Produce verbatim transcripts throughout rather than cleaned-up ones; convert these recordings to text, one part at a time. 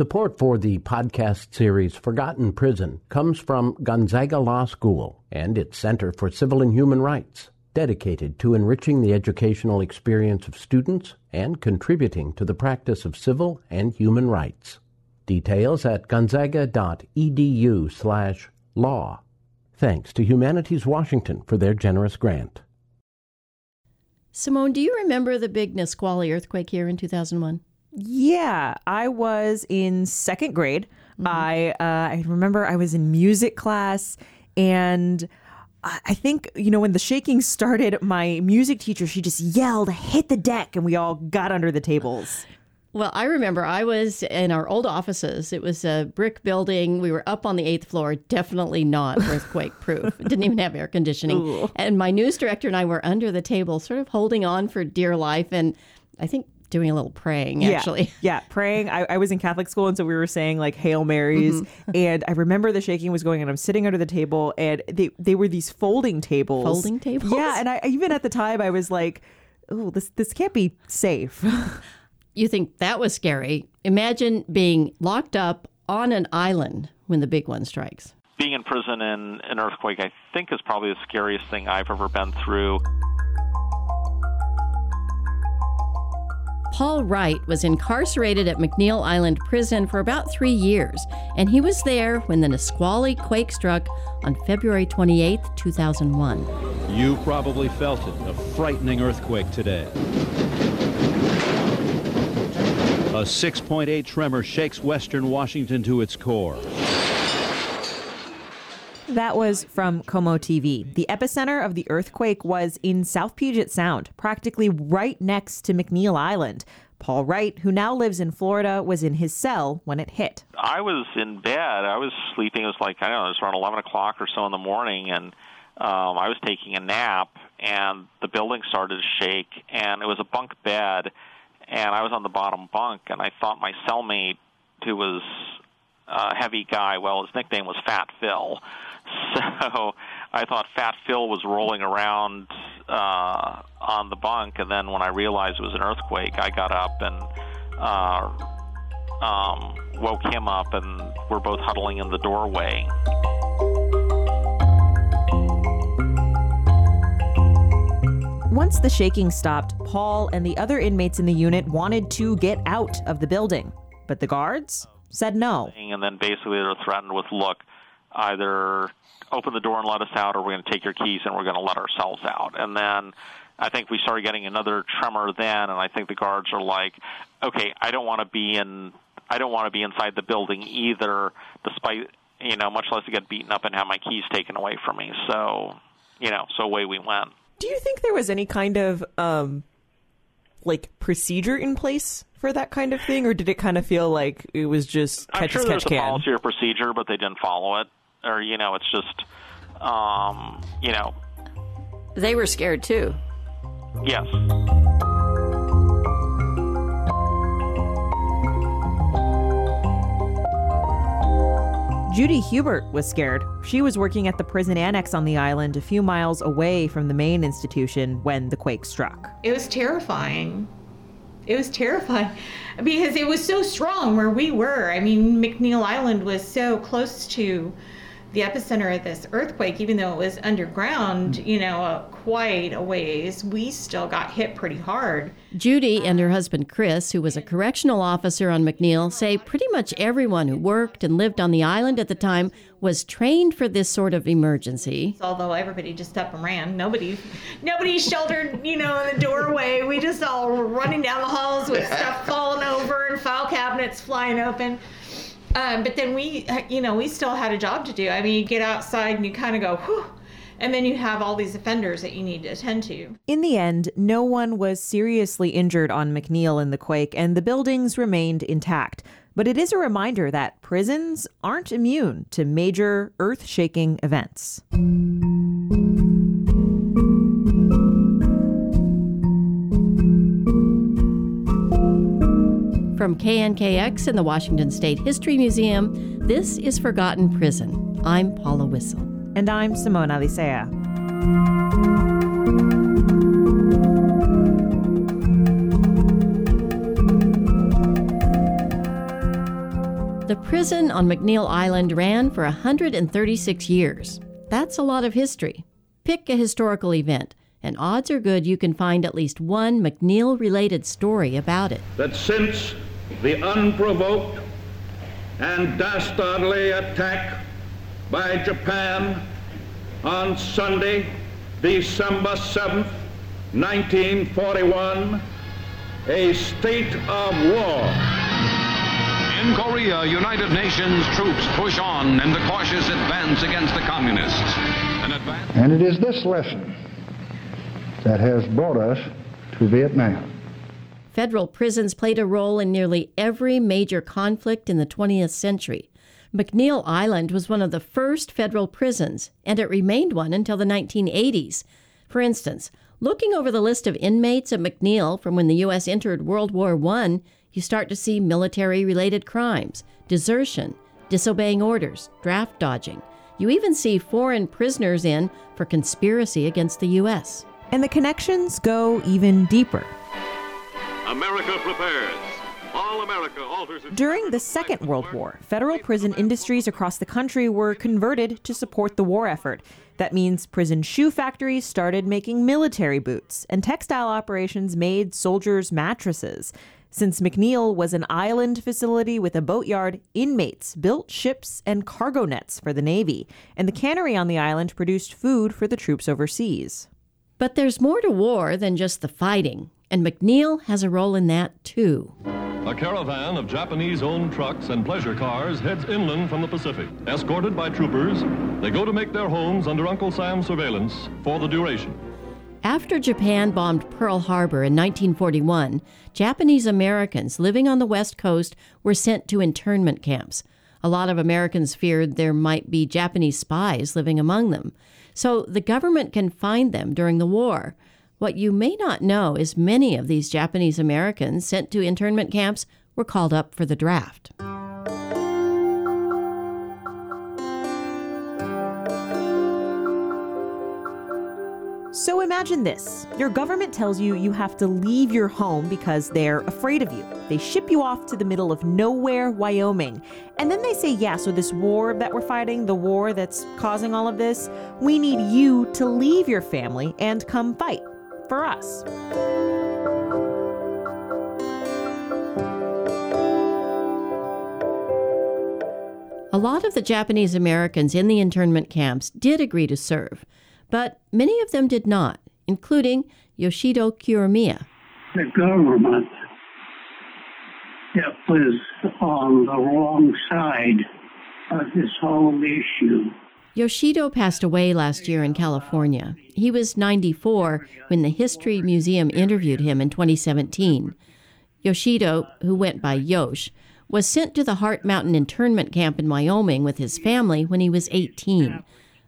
Support for the podcast series Forgotten Prison comes from Gonzaga Law School and its Center for Civil and Human Rights, dedicated to enriching the educational experience of students and contributing to the practice of civil and human rights. Details at gonzaga.edu slash law. Thanks to Humanities Washington for their generous grant. Simone, do you remember the big Nisqually earthquake here in two thousand one? Yeah, I was in second grade. Mm-hmm. I uh, I remember I was in music class, and I think, you know, when the shaking started, my music teacher, she just yelled, "Hit the deck," and we all got under the tables. Well, I remember I was in our old offices. It was a brick building. We were up on the eighth floor, definitely not earthquake proof. Didn't even have air conditioning. Ooh. And my news director and I were under the table, sort of holding on for dear life, and I think doing a little praying, actually. Yeah, yeah praying. I, I was in Catholic school, and so we were saying, like, Hail Marys. Mm-hmm. And I remember the shaking was going on. I'm sitting under the table, and they, they were these folding tables. Folding tables? Yeah, and I even at the time, I was like, oh, this this can't be safe. You think that was scary. Imagine being locked up on an island when the big one strikes. Being in prison in an earthquake, I think, is probably the scariest thing I've ever been through. Paul Wright was incarcerated at McNeil Island Prison for about three years, and he was there when the Nisqually quake struck on February twenty-eighth, two thousand one. You probably felt it, a frightening earthquake today. A six point eight tremor shakes Western Washington to its core. That was from Como T V. The epicenter of the earthquake was in South Puget Sound, practically right next to McNeil Island. Paul Wright, who now lives in Florida, was in his cell when it hit. I was in bed. I was sleeping. It was like, I don't know, it was around eleven o'clock or so in the morning, and um, I was taking a nap, and the building started to shake, and it was a bunk bed, and I was on the bottom bunk, and I thought my cellmate, who was a heavy guy, well, his nickname was Fat Phil. So I thought Fat Phil was rolling around uh, on the bunk, and then when I realized it was an earthquake, I got up and uh, um, woke him up, and we're both huddling in the doorway. Once the shaking stopped, Paul and the other inmates in the unit wanted to get out of the building, but the guards said no. And then basically they were threatened with, look, either open the door and let us out, or we're going to take your keys and we're going to let ourselves out. And then I think we started getting another tremor then, and I think the guards are like, okay, I don't want to be in, I don't want to be inside the building either, despite, you know, much less to get beaten up and have my keys taken away from me. So, you know, so away we went. Do you think there was any kind of, um, like, procedure in place for that kind of thing, or did it kind of feel like it was just catch as catch can? I'm sure there's a policy or procedure, but they didn't follow it. Or, you know, it's just, um, you know. They were scared, too. Yes. Judy Hubert was scared. She was working at the prison annex on the island a few miles away from the main institution when the quake struck. It was terrifying. It was terrifying because it was so strong where we were. I mean, McNeil Island was so close to the epicenter of this earthquake, even though it was underground, you know, uh, quite a ways, we still got hit pretty hard. Judy and her husband, Chris, who was a correctional officer on McNeil, say pretty much everyone who worked and lived on the island at the time was trained for this sort of emergency. Although everybody just up and ran. Nobody, nobody sheltered, you know, in the doorway. We just all were running down the halls with stuff falling over and file cabinets flying open. Um, but then we, you know, we still had a job to do. I mean, you get outside and you kind of go, whew, and then you have all these offenders that you need to attend to. In the end, no one was seriously injured on McNeil in the quake, and the buildings remained intact. But it is a reminder that prisons aren't immune to major earth-shaking events. From K N K X in the Washington State History Museum, this is Forgotten Prison. I'm Paula Whistle. And I'm Simone Alisea. The prison on McNeil Island ran for one hundred thirty-six years. That's a lot of history. Pick a historical event, and odds are good you can find at least one McNeil-related story about it. That since the unprovoked and dastardly attack by Japan on Sunday, December seventh, nineteen forty-one, a state of war. In Korea, United Nations troops push on in the cautious advance against the communists. An advance- and it is this lesson that has brought us to Vietnam. Federal prisons played a role in nearly every major conflict in the twentieth century. McNeil Island was one of the first federal prisons, and it remained one until the nineteen eighties. For instance, looking over the list of inmates at McNeil from when the U S entered World War One, you start to see military-related crimes, desertion, disobeying orders, draft dodging. You even see foreign prisoners in for conspiracy against the U S. And the connections go even deeper. America prepares. All America alters its... During the Second World War, federal prison industries across the country were converted to support the war effort. That means prison shoe factories started making military boots, and textile operations made soldiers' mattresses. Since McNeil was an island facility with a boatyard, inmates built ships and cargo nets for the Navy, and the cannery on the island produced food for the troops overseas. But there's more to war than just the fighting, and McNeil has a role in that, too. A caravan of Japanese-owned trucks and pleasure cars heads inland from the Pacific. Escorted by troopers, they go to make their homes under Uncle Sam's surveillance for the duration. After Japan bombed Pearl Harbor in nineteen forty-one, Japanese Americans living on the West Coast were sent to internment camps. A lot of Americans feared there might be Japanese spies living among them, so the government confined them during the war. What you may not know is many of these Japanese Americans sent to internment camps were called up for the draft. So imagine this. Your government tells you you have to leave your home because they're afraid of you. They ship you off to the middle of nowhere, Wyoming. And then they say, yeah, so this war that we're fighting, the war that's causing all of this, we need you to leave your family and come fight for us. A lot of the Japanese Americans in the internment camps did agree to serve, but many of them did not, including Yoshido Kirimiya. The government that was on the wrong side of this whole issue. Yoshido passed away last year in California. He was ninety-four when the History Museum interviewed him in twenty seventeen. Yoshido, who went by Yosh, was sent to the Heart Mountain internment camp in Wyoming with his family when he was eighteen.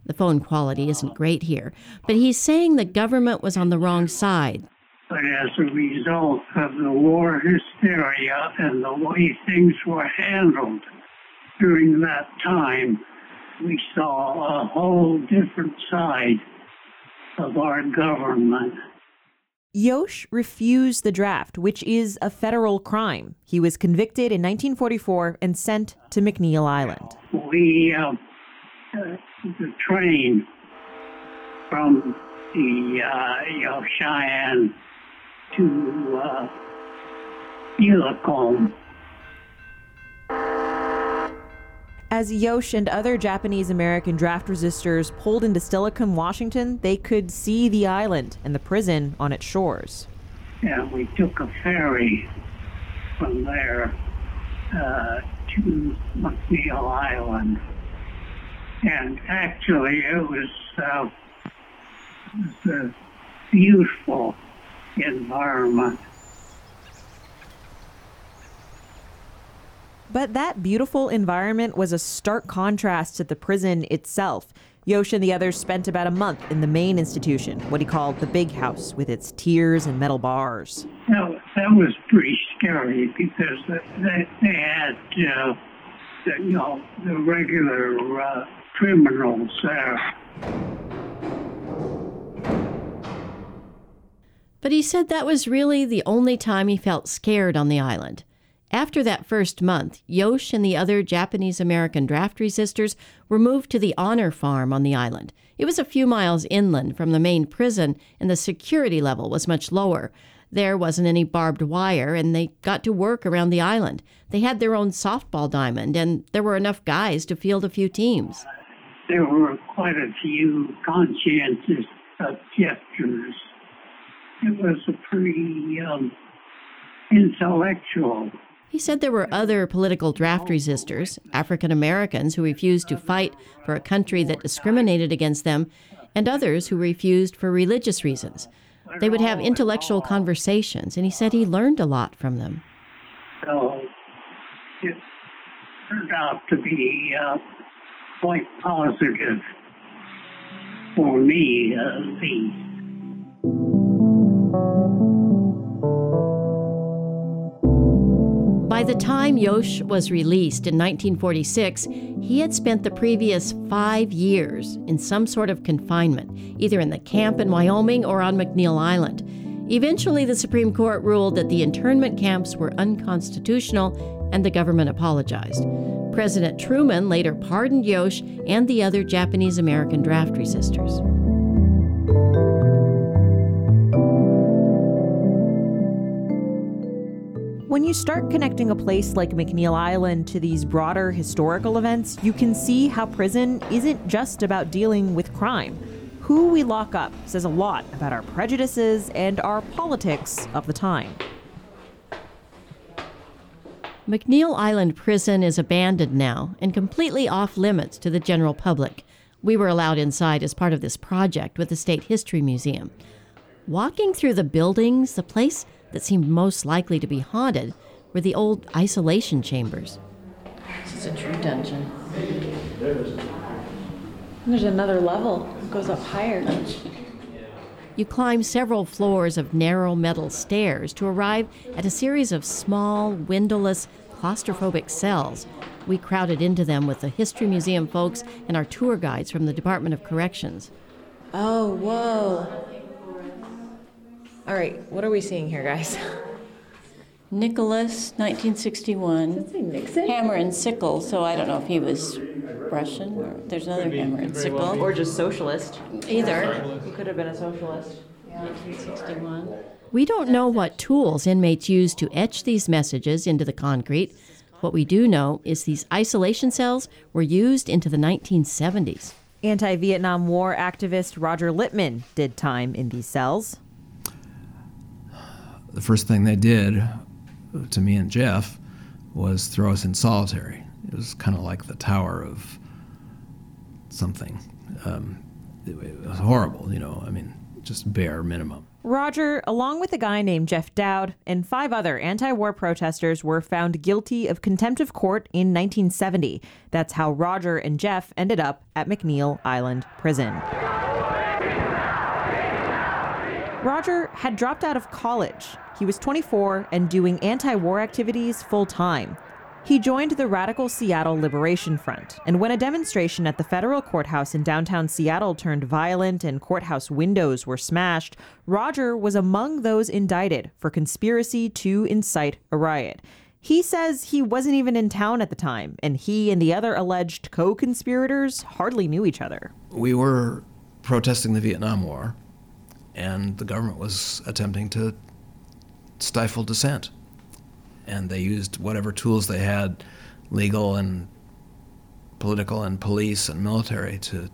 The phone quality isn't great here, but he's saying the government was on the wrong side. But as a result of the war hysteria and the way things were handled during that time, we saw a whole different side of our government. Yosh refused the draft, which is a federal crime. He was convicted in nineteen forty-four and sent to McNeil Island. We, uh, uh, the train from the uh, you know, Cheyenne to uh, Steilacoom. As Yosh and other Japanese-American draft resisters pulled into Steilacoom, Washington, they could see the island and the prison on its shores. Yeah, we took a ferry from there uh, to McNeil Island. And actually, it was, uh, it was a beautiful environment. But that beautiful environment was a stark contrast to the prison itself. Yosh and the others spent about a month in the main institution, what he called the big house, with its tiers and metal bars. Now, that was pretty scary because they, they had, uh, the, you know, the regular... Uh, criminals there. But he said that was really the only time he felt scared on the island. After that first month, Yosh and the other Japanese-American draft resisters were moved to the Honor Farm on the island. It was a few miles inland from the main prison, and the security level was much lower. There wasn't any barbed wire, and they got to work around the island. They had their own softball diamond, and there were enough guys to field a few teams. There were quite a few conscientious objectors. It was a pretty um, intellectual. He said there were other political draft resistors, African Americans who refused to fight for a country that discriminated against them, and others who refused for religious reasons. They would have intellectual conversations, and he said he learned a lot from them. So it turned out to be uh, quite positive for me, at least. By the time Yosh was released in nineteen forty-six, he had spent the previous five years in some sort of confinement, either in the camp in Wyoming or on McNeil Island. Eventually, the Supreme Court ruled that the internment camps were unconstitutional, and the government apologized. President Truman later pardoned Yosh and the other Japanese-American draft resistors. When you start connecting a place like McNeil Island to these broader historical events, you can see how prison isn't just about dealing with crime. Who we lock up says a lot about our prejudices and our politics of the time. McNeil Island Prison is abandoned now and completely off limits to the general public. We were allowed inside as part of this project with the State History Museum. Walking through the buildings, the place that seemed most likely to be haunted were the old isolation chambers. This is a true dungeon. There's another level. It goes up higher. You climb several floors of narrow metal stairs to arrive at a series of small, windowless, claustrophobic cells. We crowded into them with the History Museum folks and our tour guides from the Department of Corrections. Oh, whoa. All right, what are we seeing here, guys? Nicholas, nineteen sixty-one. Nixon? Hammer and sickle, so I don't know if he was Russian or there's another hammer and sickle. Well, or just socialist. Either. He could have been a socialist. Yeah. nineteen sixty-one. We don't know what tools inmates used to etch these messages into the concrete. What we do know is these isolation cells were used into the nineteen seventies. Anti-Vietnam War activist Roger Lippman did time in these cells. The first thing they did to me and Jeff was throw us in solitary. It was kind of like the tower of something. Um, it, it was horrible, you know, I mean, just bare minimum. Roger, along with a guy named Jeff Dowd and five other anti-war protesters, were found guilty of contempt of court in nineteen seventy. That's how Roger and Jeff ended up at McNeil Island Prison. Roger had dropped out of college. He was twenty-four and doing anti-war activities full-time. He joined the Radical Seattle Liberation Front, and when a demonstration at the federal courthouse in downtown Seattle turned violent and courthouse windows were smashed, Roger was among those indicted for conspiracy to incite a riot. He says he wasn't even in town at the time, and he and the other alleged co-conspirators hardly knew each other. We were protesting the Vietnam War, and the government was attempting to stifle dissent. And they used whatever tools they had, legal and political and police and military, to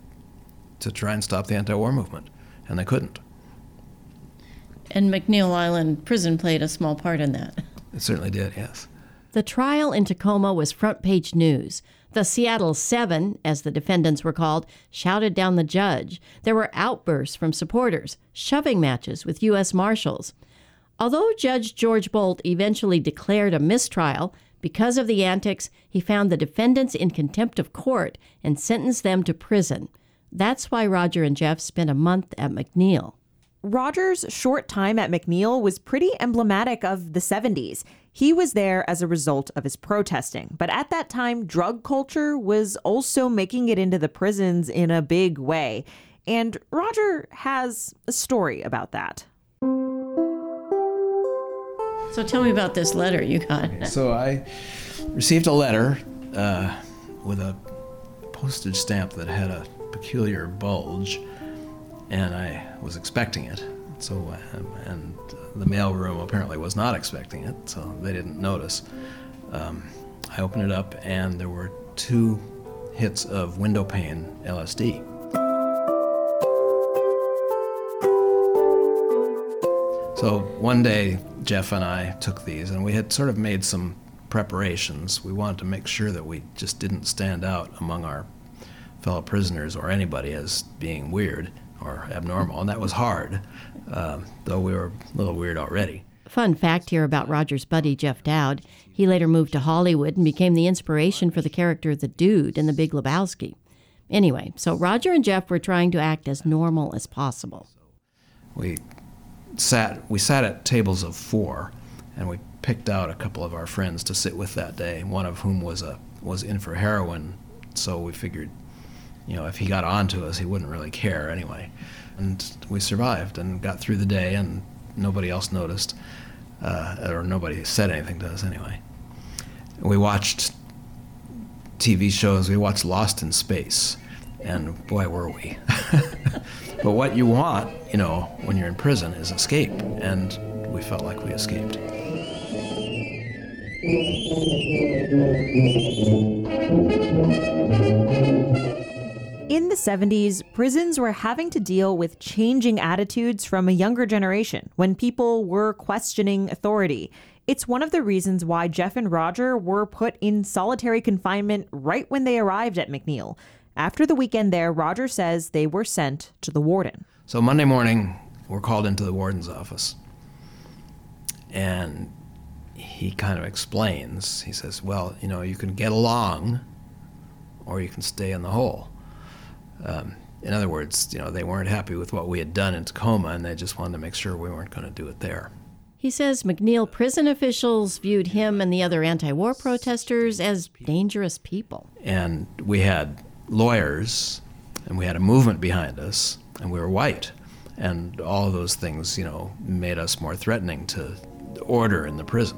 to try and stop the anti-war movement, and they couldn't. And McNeil Island Prison played a small part in that. It certainly did, yes. The trial in Tacoma was front-page news. The Seattle Seven, as the defendants were called, shouted down the judge. There were outbursts from supporters, shoving matches with U S Marshals. Although Judge George Boldt eventually declared a mistrial, because of the antics, he found the defendants in contempt of court and sentenced them to prison. That's why Roger and Jeff spent a month at McNeil. Roger's short time at McNeil was pretty emblematic of the seventies. He was there as a result of his protesting, but at that time, drug culture was also making it into the prisons in a big way. And Roger has a story about that. So tell me about this letter you got. So I received a letter uh, with a postage stamp that had a peculiar bulge, and I was expecting it. So um, and the mailroom apparently was not expecting it, so they didn't notice. Um, I opened it up, and there were two hits of window pane L S D. So one day, Jeff and I took these, and we had sort of made some preparations. We wanted to make sure that we just didn't stand out among our fellow prisoners or anybody as being weird or abnormal, and that was hard, uh, though we were a little weird already. Fun fact here about Roger's buddy, Jeff Dowd. He later moved to Hollywood and became the inspiration for the character The Dude in The Big Lebowski. Anyway, so Roger and Jeff were trying to act as normal as possible. We sat we sat at tables of four, and we picked out a couple of our friends to sit with that day, one of whom was a was in for heroin, so we figured, you know, if he got onto us, he wouldn't really care anyway. And we survived and got through the day, and nobody else noticed, uh, or nobody said anything to us anyway. We watched T V shows. We watched Lost in Space, and boy, were we. But what you want, you know, when you're in prison is escape, and we felt like we escaped. In the seventies, prisons were having to deal with changing attitudes from a younger generation when people were questioning authority. It's one of the reasons why Jeff and Roger were put in solitary confinement right when they arrived at McNeil. After the weekend there, Roger says they were sent to the warden. So Monday morning, we're called into the warden's office. And he kind of explains. He says, well, you know, you can get along or you can stay in the hole. Um, in other words, you know, they weren't happy with what we had done in Tacoma, and they just wanted to make sure we weren't going to do it there. He says McNeil prison officials viewed him and the other anti-war protesters as dangerous people. And we had lawyers, and we had a movement behind us, and we were white. And all of those things, you know, made us more threatening to order in the prison.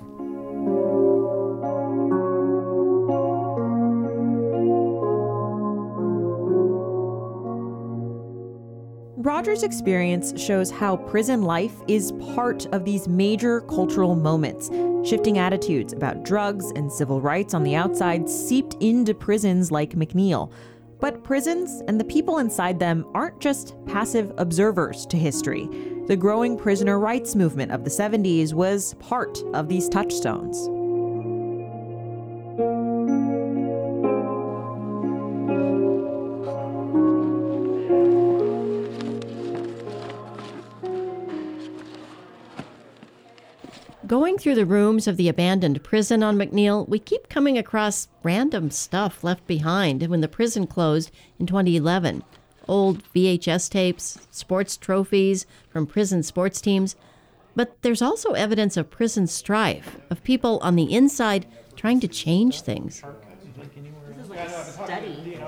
Roger's experience shows how prison life is part of these major cultural moments. Shifting attitudes about drugs and civil rights on the outside seeped into prisons like McNeil. But prisons and the people inside them aren't just passive observers to history. The growing prisoner rights movement of the seventies was part of these touchstones. Going through the rooms of the abandoned prison on McNeil, we keep coming across random stuff left behind when the prison closed in twenty eleven. Old V H S tapes, sports trophies from prison sports teams. But there's also evidence of prison strife, of people on the inside trying to change things. This is like a study.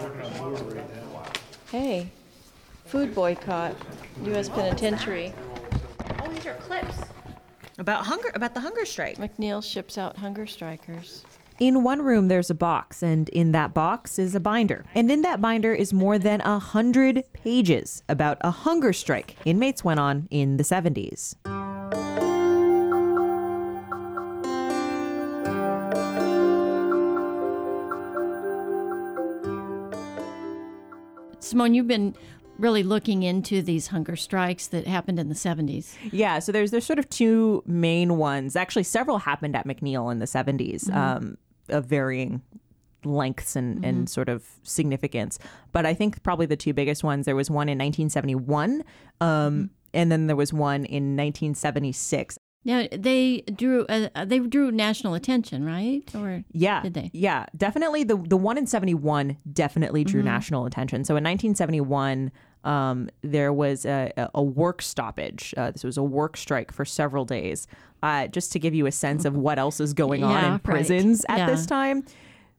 Hey, food boycott, U S Penitentiary. Oh, these are clips. About hunger, about the hunger strike. McNeil ships out hunger strikers. In one room, there's a box, and in that box is a binder. And in that binder is more than a hundred pages about a hunger strike inmates went on in the seventies. Simone, you've been really looking into these hunger strikes that happened in the seventies. Yeah, so there's there's sort of two main ones. Actually, several happened at McNeil in the seventies, mm-hmm. um, of varying lengths and, mm-hmm. and sort of significance. But I think probably the two biggest ones, there was one in nineteen seventy-one, um, mm-hmm. and then there was one in nineteen seventy-six. Now, they drew uh, they drew national attention, right? Or yeah, did they? Yeah, definitely. The the one in seventy-one definitely drew mm-hmm. national attention. So in nineteen seventy-one, um, there was a, a work stoppage. Uh, this was a work strike for several days. Uh, just to give you a sense of what else is going on yeah, in prisons right. at yeah. this time.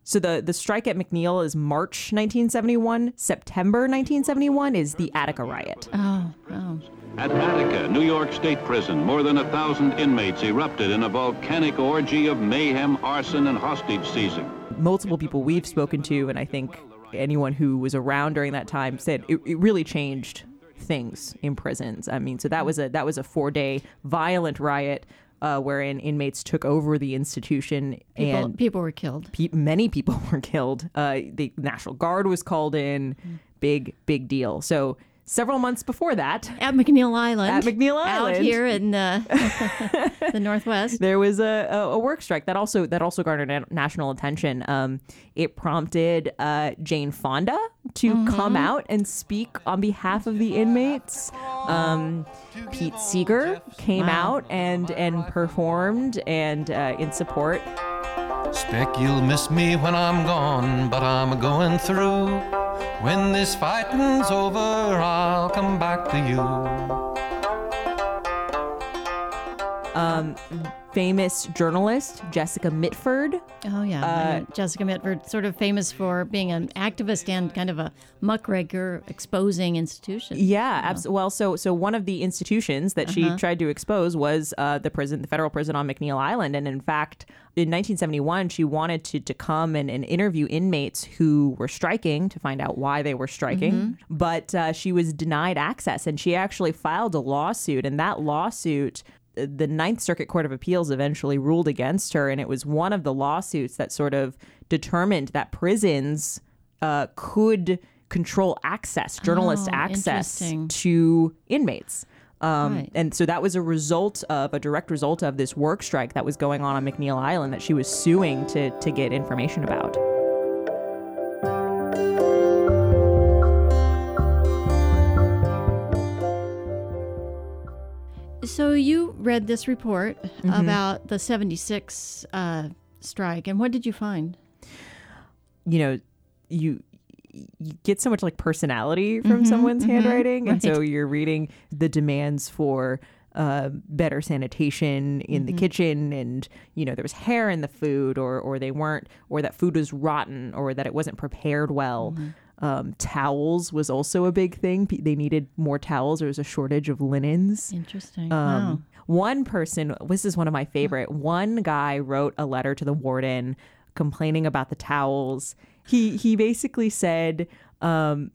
So the, the strike at McNeil is March nineteen seventy-one. September nineteen seventy-one is the Attica riot. Oh, wow. At Attica, New York State Prison, more than a thousand inmates erupted in a volcanic orgy of mayhem, arson, and hostage seizing. Multiple people we've spoken to, and I think anyone who was around during that time, said it, it really changed things in prisons. I mean, so that was a that was a four-day violent riot. Uh, wherein inmates took over the institution, people, and people were killed. Pe- many people were killed. Uh, the National Guard was called in. Mm. Big, big deal. So several months before that, at McNeil Island, at McNeil Island, out here in uh, the Northwest, there was a, a, a work strike that also that also garnered na- national attention. Um, it prompted uh, Jane Fonda to mm-hmm. come out and speak on behalf of the inmates. Um, Pete Seeger came wow. out and, and performed and uh, in support. Spec, you'll miss me when I'm gone, but I'm going through. When this fighting's over, I'll come back to you. Um, famous journalist Jessica Mitford. Oh, yeah. Uh, Jessica Mitford, sort of famous for being an activist and kind of a muckraker exposing institutions. Yeah, you know. abs- well, so so one of the institutions that uh-huh. she tried to expose was uh, the prison, the federal prison on McNeil Island. And in fact, in nineteen seventy-one, she wanted to, to come and, and interview inmates who were striking to find out why they were striking. Mm-hmm. But uh, she was denied access, and she actually filed a lawsuit, and that lawsuit... the Ninth Circuit Court of Appeals eventually ruled against her, and it was one of the lawsuits that sort of determined that prisons uh, could control access, journalist oh, access to inmates. Um, right. And so that was a result of, a direct result of this work strike that was going on on McNeil Island that she was suing to, to get information about. So you read this report mm-hmm. about the seventy-six uh, strike, and what did you find? You know, you you get so much like personality from mm-hmm, someone's mm-hmm, handwriting, right. And so you're reading the demands for uh, better sanitation in mm-hmm. the kitchen, and you know there was hair in the food, or or they weren't, or that food was rotten, or that it wasn't prepared well. Mm-hmm. Um, towels was also a big thing. They needed more towels. There was a shortage of linens. Interesting. Um, wow. One person, this is one of my favorite, one guy wrote a letter to the warden complaining about the towels. He he basically said, um,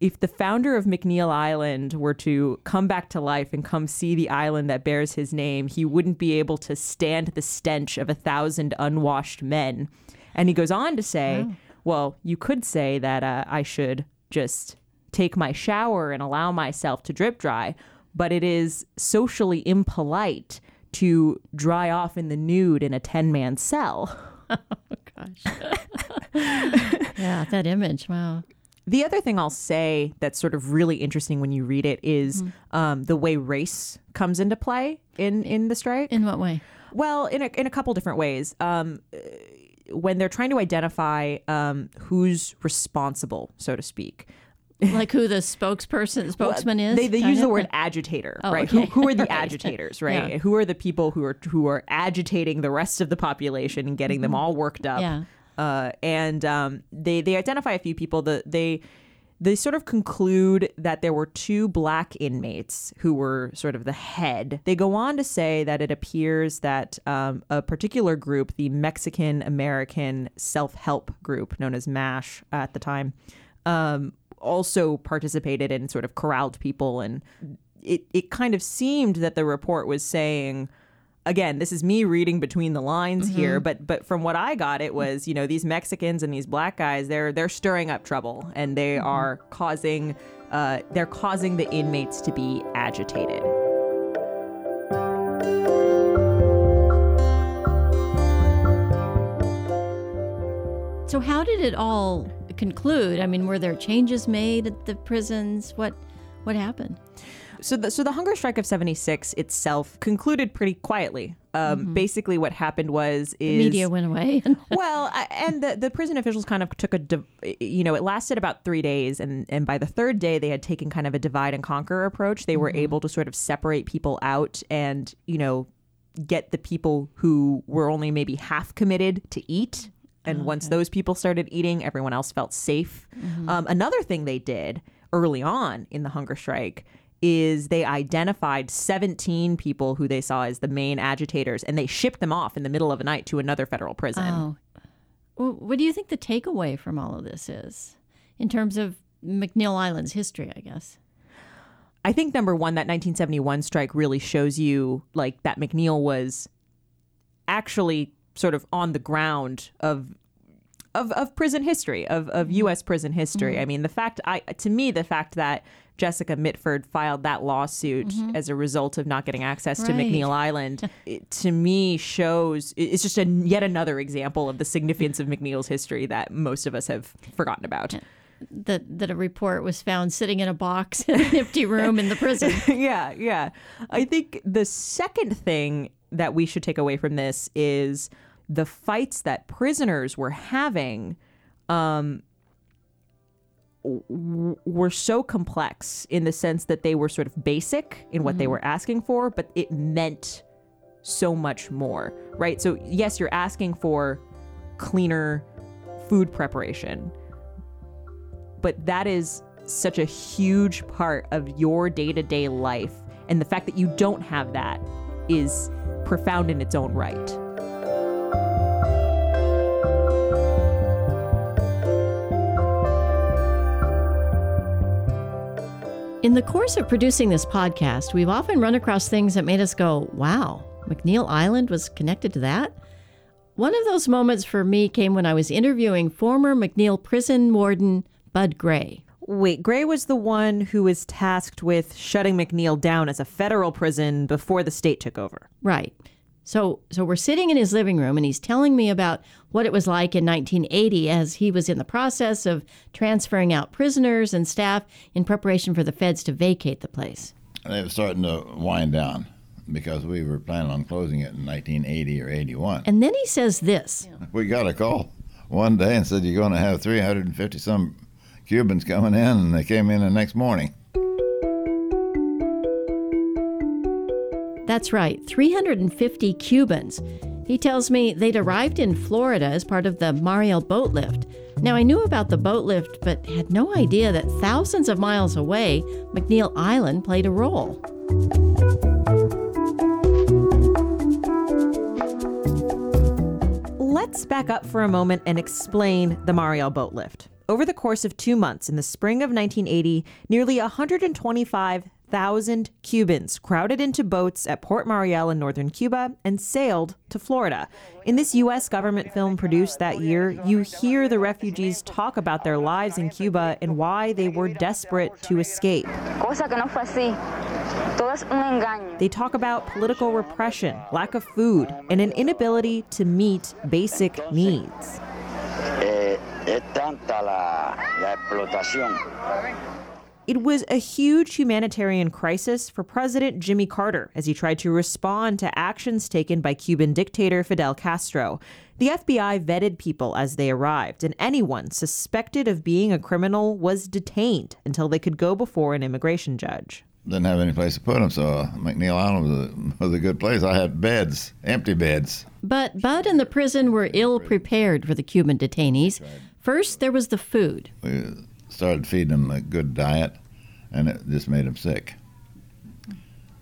if the founder of McNeil Island were to come back to life and come see the island that bears his name, he wouldn't be able to stand the stench of a thousand unwashed men. And he goes on to say... Wow. Well, you could say that uh, I should just take my shower and allow myself to drip dry, but it is socially impolite to dry off in the nude in a ten-man cell. Oh, gosh. Yeah, that image, wow. The other thing I'll say that's sort of really interesting when you read it is mm-hmm. um, the way race comes into play in, in the strike. In what way? Well, in a, in a couple different ways. Um when they're trying to identify um, who's responsible, so to speak. Like who the spokesperson, spokesman well, is? They, they use the word agitator, oh, right? Okay. Who, who are the right. agitators, right? Yeah. Who are the people who are who are agitating the rest of the population and getting mm-hmm. them all worked up? Yeah. Uh, and um, they, they identify a few people. The, they they sort of conclude that there were two black inmates who were sort of the head. They go on to say that it appears that um, a particular group, the Mexican-American self-help group known as MASH at the time, um, also participated and sort of corralled people. And it, it kind of seemed that the report was saying... Again, this is me reading between the lines mm-hmm. here, but but from what I got, it was, you know, these Mexicans and these black guys, they're they're stirring up trouble, and they mm-hmm. are causing uh, they're causing the inmates to be agitated. So how did it all conclude? I mean, were there changes made at the prisons? What what happened? So the, so the hunger strike of seventy-six itself concluded pretty quietly. Um, mm-hmm. Basically what happened was... is the media went away. well, I, and the, the prison officials kind of took a... Div- you know, it lasted about three days. And, and by the third day, they had taken kind of a divide and conquer approach. They were mm-hmm. able to sort of separate people out and, you know, get the people who were only maybe half committed to eat. And okay. once those people started eating, everyone else felt safe. Mm-hmm. Um, another thing they did early on in the hunger strike is they identified seventeen people who they saw as the main agitators, and they shipped them off in the middle of the night to another federal prison. Oh. Well, what do you think the takeaway from all of this is in terms of McNeil Island's history, I guess? I think, number one, that nineteen seventy-one strike really shows you like that McNeil was actually sort of on the ground of of, of prison history, of, of U S prison history. Mm-hmm. I mean, the fact I to me, the fact that Jessica Mitford filed that lawsuit mm-hmm. as a result of not getting access right. to McNeil Island, it, to me shows, it's just a, yet another example of the significance of McNeil's history that most of us have forgotten about. Yeah. That that a report was found sitting in a box in an empty room in the prison. Yeah, yeah. I think the second thing that we should take away from this is the fights that prisoners were having um, w- were so complex in the sense that they were sort of basic in what mm-hmm. they were asking for, but it meant so much more, right? So yes, you're asking for cleaner food preparation, but that is such a huge part of your day-to-day life. And the fact that you don't have that is profound in its own right. In the course of producing this podcast, we've often run across things that made us go, wow, McNeil Island was connected to that? One of those moments for me came when I was interviewing former McNeil prison warden Bud Gray. Wait, Gray was the one who was tasked with shutting McNeil down as a federal prison before the state took over. Right. So so we're sitting in his living room and he's telling me about what it was like in nineteen eighty as he was in the process of transferring out prisoners and staff in preparation for the feds to vacate the place. It was starting to wind down because we were planning on closing it in nineteen eighty or eighty-one. And then he says this. Yeah. We got a call one day and said, you're going to have three hundred fifty some Cubans coming in, and they came in the next morning. That's right, three hundred fifty Cubans. He tells me they'd arrived in Florida as part of the Mariel Boatlift. Now, I knew about the boatlift, but had no idea that thousands of miles away, McNeil Island played a role. Let's back up for a moment and explain the Mariel Boatlift. Over the course of two months in the spring of nineteen eighty, nearly one hundred twenty-five thousand Cubans crowded into boats at Port Mariel in northern Cuba and sailed to Florida. In this U S government film produced that year, you hear the refugees talk about their lives in Cuba and why they were desperate to escape. They talk about political repression, lack of food, and an inability to meet basic needs. It was a huge humanitarian crisis for President Jimmy Carter as he tried to respond to actions taken by Cuban dictator Fidel Castro. The F B I vetted people as they arrived, and anyone suspected of being a criminal was detained until they could go before an immigration judge. Didn't have any place to put them, so McNeil Island was a, was a good place. I had beds, empty beds. But Bud and the prison were ill prepared for the Cuban detainees. First, there was the food. We started feeding them a good diet, and it just made them sick.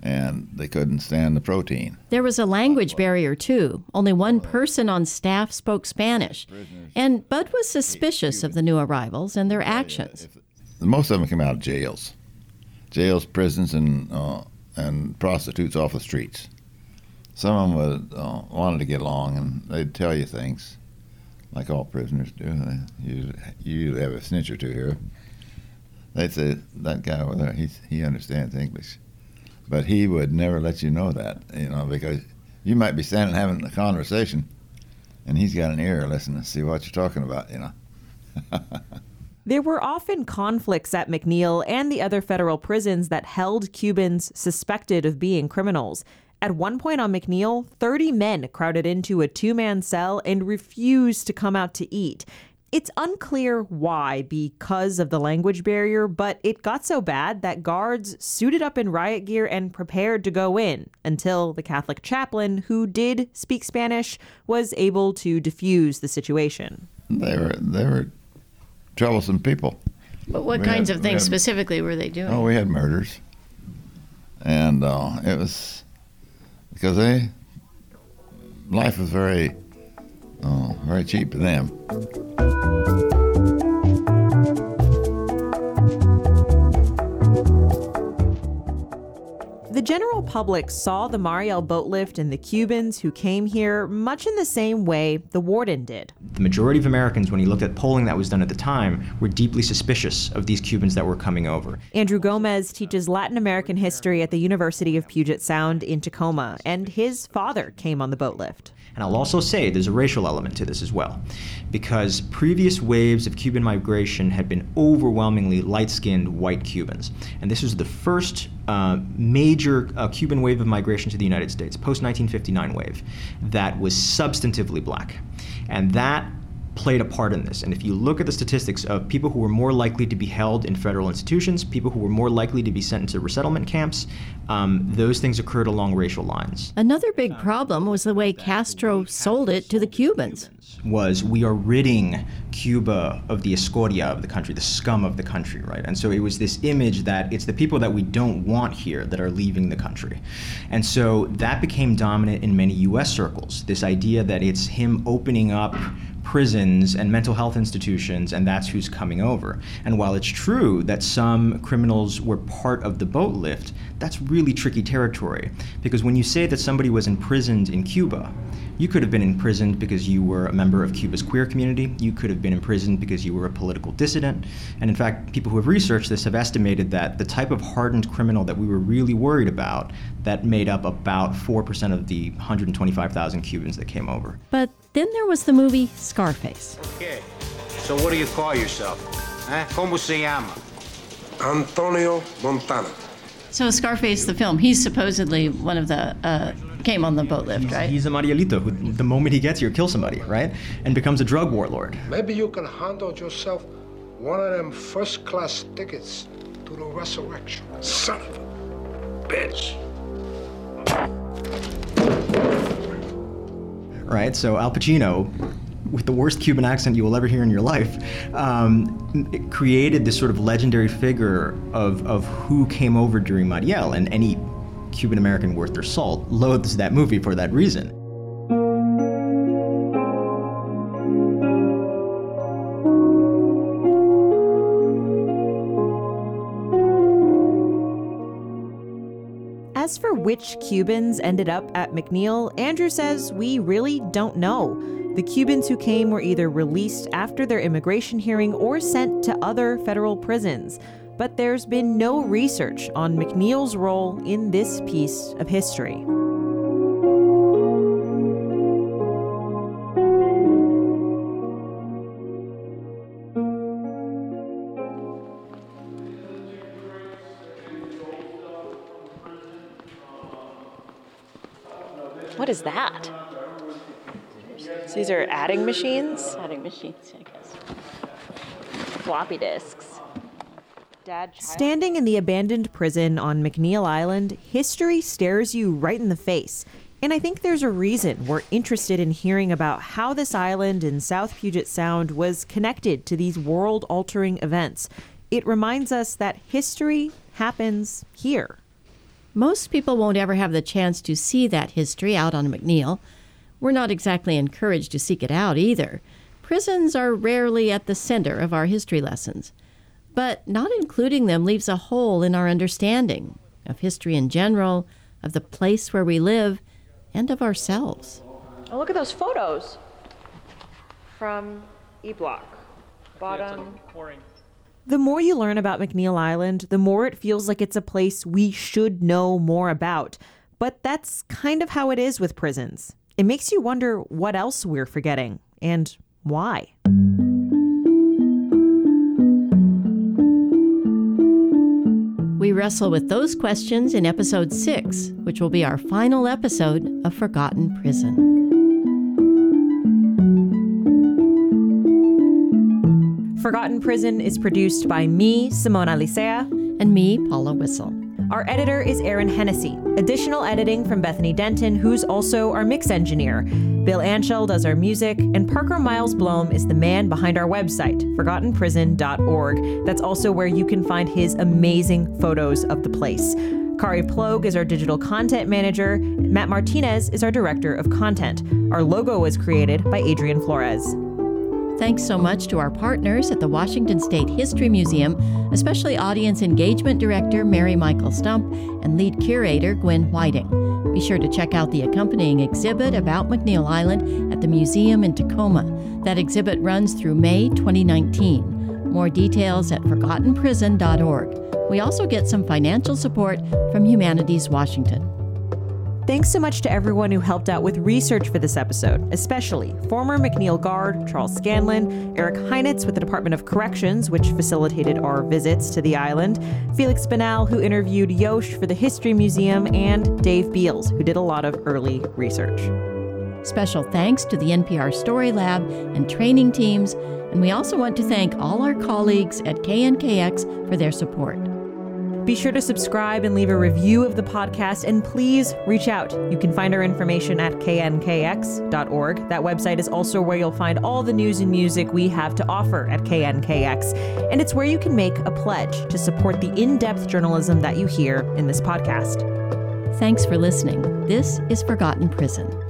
And they couldn't stand the protein. There was a language barrier, too. Only one person on staff spoke Spanish. And Bud was suspicious of the new arrivals and their actions. Most of them came out of jails. Jails, prisons, and uh, and prostitutes off the streets. Some of them would, uh, wanted to get along, and they'd tell you things, like all prisoners do. They usually, you usually have a snitch or two here. They'd say, that guy over there, he, he understands English. But he would never let you know that, you know, because you might be standing having a conversation, and he's got an ear listening to see what you're talking about, you know. There were often conflicts at McNeil and the other federal prisons that held Cubans suspected of being criminals. At one point on McNeil, thirty men crowded into a two-man cell and refused to come out to eat. It's unclear why, because of the language barrier, but it got so bad that guards suited up in riot gear and prepared to go in until the Catholic chaplain, who did speak Spanish, was able to defuse the situation. They were they were troublesome people. But what we kinds had, of things we had, specifically were they doing? Oh, we had murders. And uh, it was because they, life was very, uh, very cheap to them. The general public saw the Mariel Boatlift and the Cubans who came here much in the same way the warden did. The majority of Americans, when he looked at polling that was done at the time, were deeply suspicious of these Cubans that were coming over. Andrew Gomez teaches Latin American history at the University of Puget Sound in Tacoma, and his father came on the Boatlift. And I'll also say there's a racial element to this as well, because previous waves of Cuban migration had been overwhelmingly light-skinned white Cubans. And this was the first uh, major uh, Cuban wave of migration to the United States, post-nineteen fifty-nine wave, that was substantively black. And that played a part in this. And if you look at the statistics of people who were more likely to be held in federal institutions, people who were more likely to be sent into resettlement camps, um, those things occurred along racial lines. Another big problem was the way Castro sold it to the Cubans. Was we are ridding Cuba of the escoria of the country, the scum of the country, right? And so it was this image that it's the people that we don't want here that are leaving the country. And so that became dominant in many U S circles, this idea that it's him opening up prisons and mental health institutions, and that's who's coming over. And while it's true that some criminals were part of the Boatlift, that's really tricky territory, because when you say that somebody was imprisoned in Cuba, you could have been imprisoned because you were a member of Cuba's queer community, you could have been imprisoned because you were a political dissident, and in fact, people who have researched this have estimated that the type of hardened criminal that we were really worried about, that made up about four percent of the one hundred twenty-five thousand Cubans that came over. But then there was the movie Scarface. Okay, so what do you call yourself? Eh? Como se llama? Antonio Montana. So Scarface, the film, he's supposedly one of the, uh, came on the Boatlift, right? He's a Marielito who, the moment he gets here, kills somebody, right? And becomes a drug warlord. Maybe you can handle yourself one of them first-class tickets to the resurrection. Son of a bitch. Right, so Al Pacino, with the worst Cuban accent you will ever hear in your life, um, it created this sort of legendary figure of, of who came over during Mariel, and any Cuban American worth their salt loathes that movie for that reason. As for which Cubans ended up at McNeil, Andrew says we really don't know. The Cubans who came were either released after their immigration hearing or sent to other federal prisons. But there's been no research on McNeil's role in this piece of history. What is that? So these are adding machines? Adding machines, I guess. Floppy disks. Dad, standing in the abandoned prison on McNeil Island, history stares you right in the face. And I think there's a reason we're interested in hearing about how this island in South Puget Sound was connected to these world-altering events. It reminds us that history happens here. Most people won't ever have the chance to see that history out on McNeil. We're not exactly encouraged to seek it out either. Prisons are rarely at the center of our history lessons. But not including them leaves a hole in our understanding of history in general, of the place where we live, and of ourselves. Oh, look at those photos from E Block. Bottom. Yeah, the more you learn about McNeil Island, the more it feels like it's a place we should know more about. But that's kind of how it is with prisons. It makes you wonder what else we're forgetting and why. We wrestle with those questions in episode six, which will be our final episode of Forgotten Prison. Forgotten Prison is produced by me, Simona Licea, and me, Paula Whistle. Our editor is Aaron Hennessy. Additional editing from Bethany Denton, who's also our mix engineer. Bill Anschel does our music, and Parker Miles Blom is the man behind our website, Forgotten Prison dot org. That's also where you can find his amazing photos of the place. Kari Ploeg is our digital content manager. Matt Martinez is our director of content. Our logo was created by Adrian Flores. Thanks so much to our partners at the Washington State History Museum, especially Audience Engagement Director Mary Michael Stump and Lead Curator Gwen Whiting. Be sure to check out the accompanying exhibit about McNeil Island at the museum in Tacoma. That exhibit runs through May twenty nineteen. More details at Forgotten Prison dot org. We also get some financial support from Humanities Washington. Thanks so much to everyone who helped out with research for this episode, especially former McNeil guard Charles Scanlon, Eric Heinitz with the Department of Corrections, which facilitated our visits to the island, Felix Benal, who interviewed Yosh for the History Museum, and Dave Beals, who did a lot of early research. Special thanks to the N P R Story Lab and training teams, and we also want to thank all our colleagues at K N K X for their support. Be sure to subscribe and leave a review of the podcast, and please reach out. You can find our information at K N K X dot org. That website is also where you'll find all the news and music we have to offer at K N K X, and it's where you can make a pledge to support the in-depth journalism that you hear in this podcast. Thanks for listening. This is Forgotten Prison.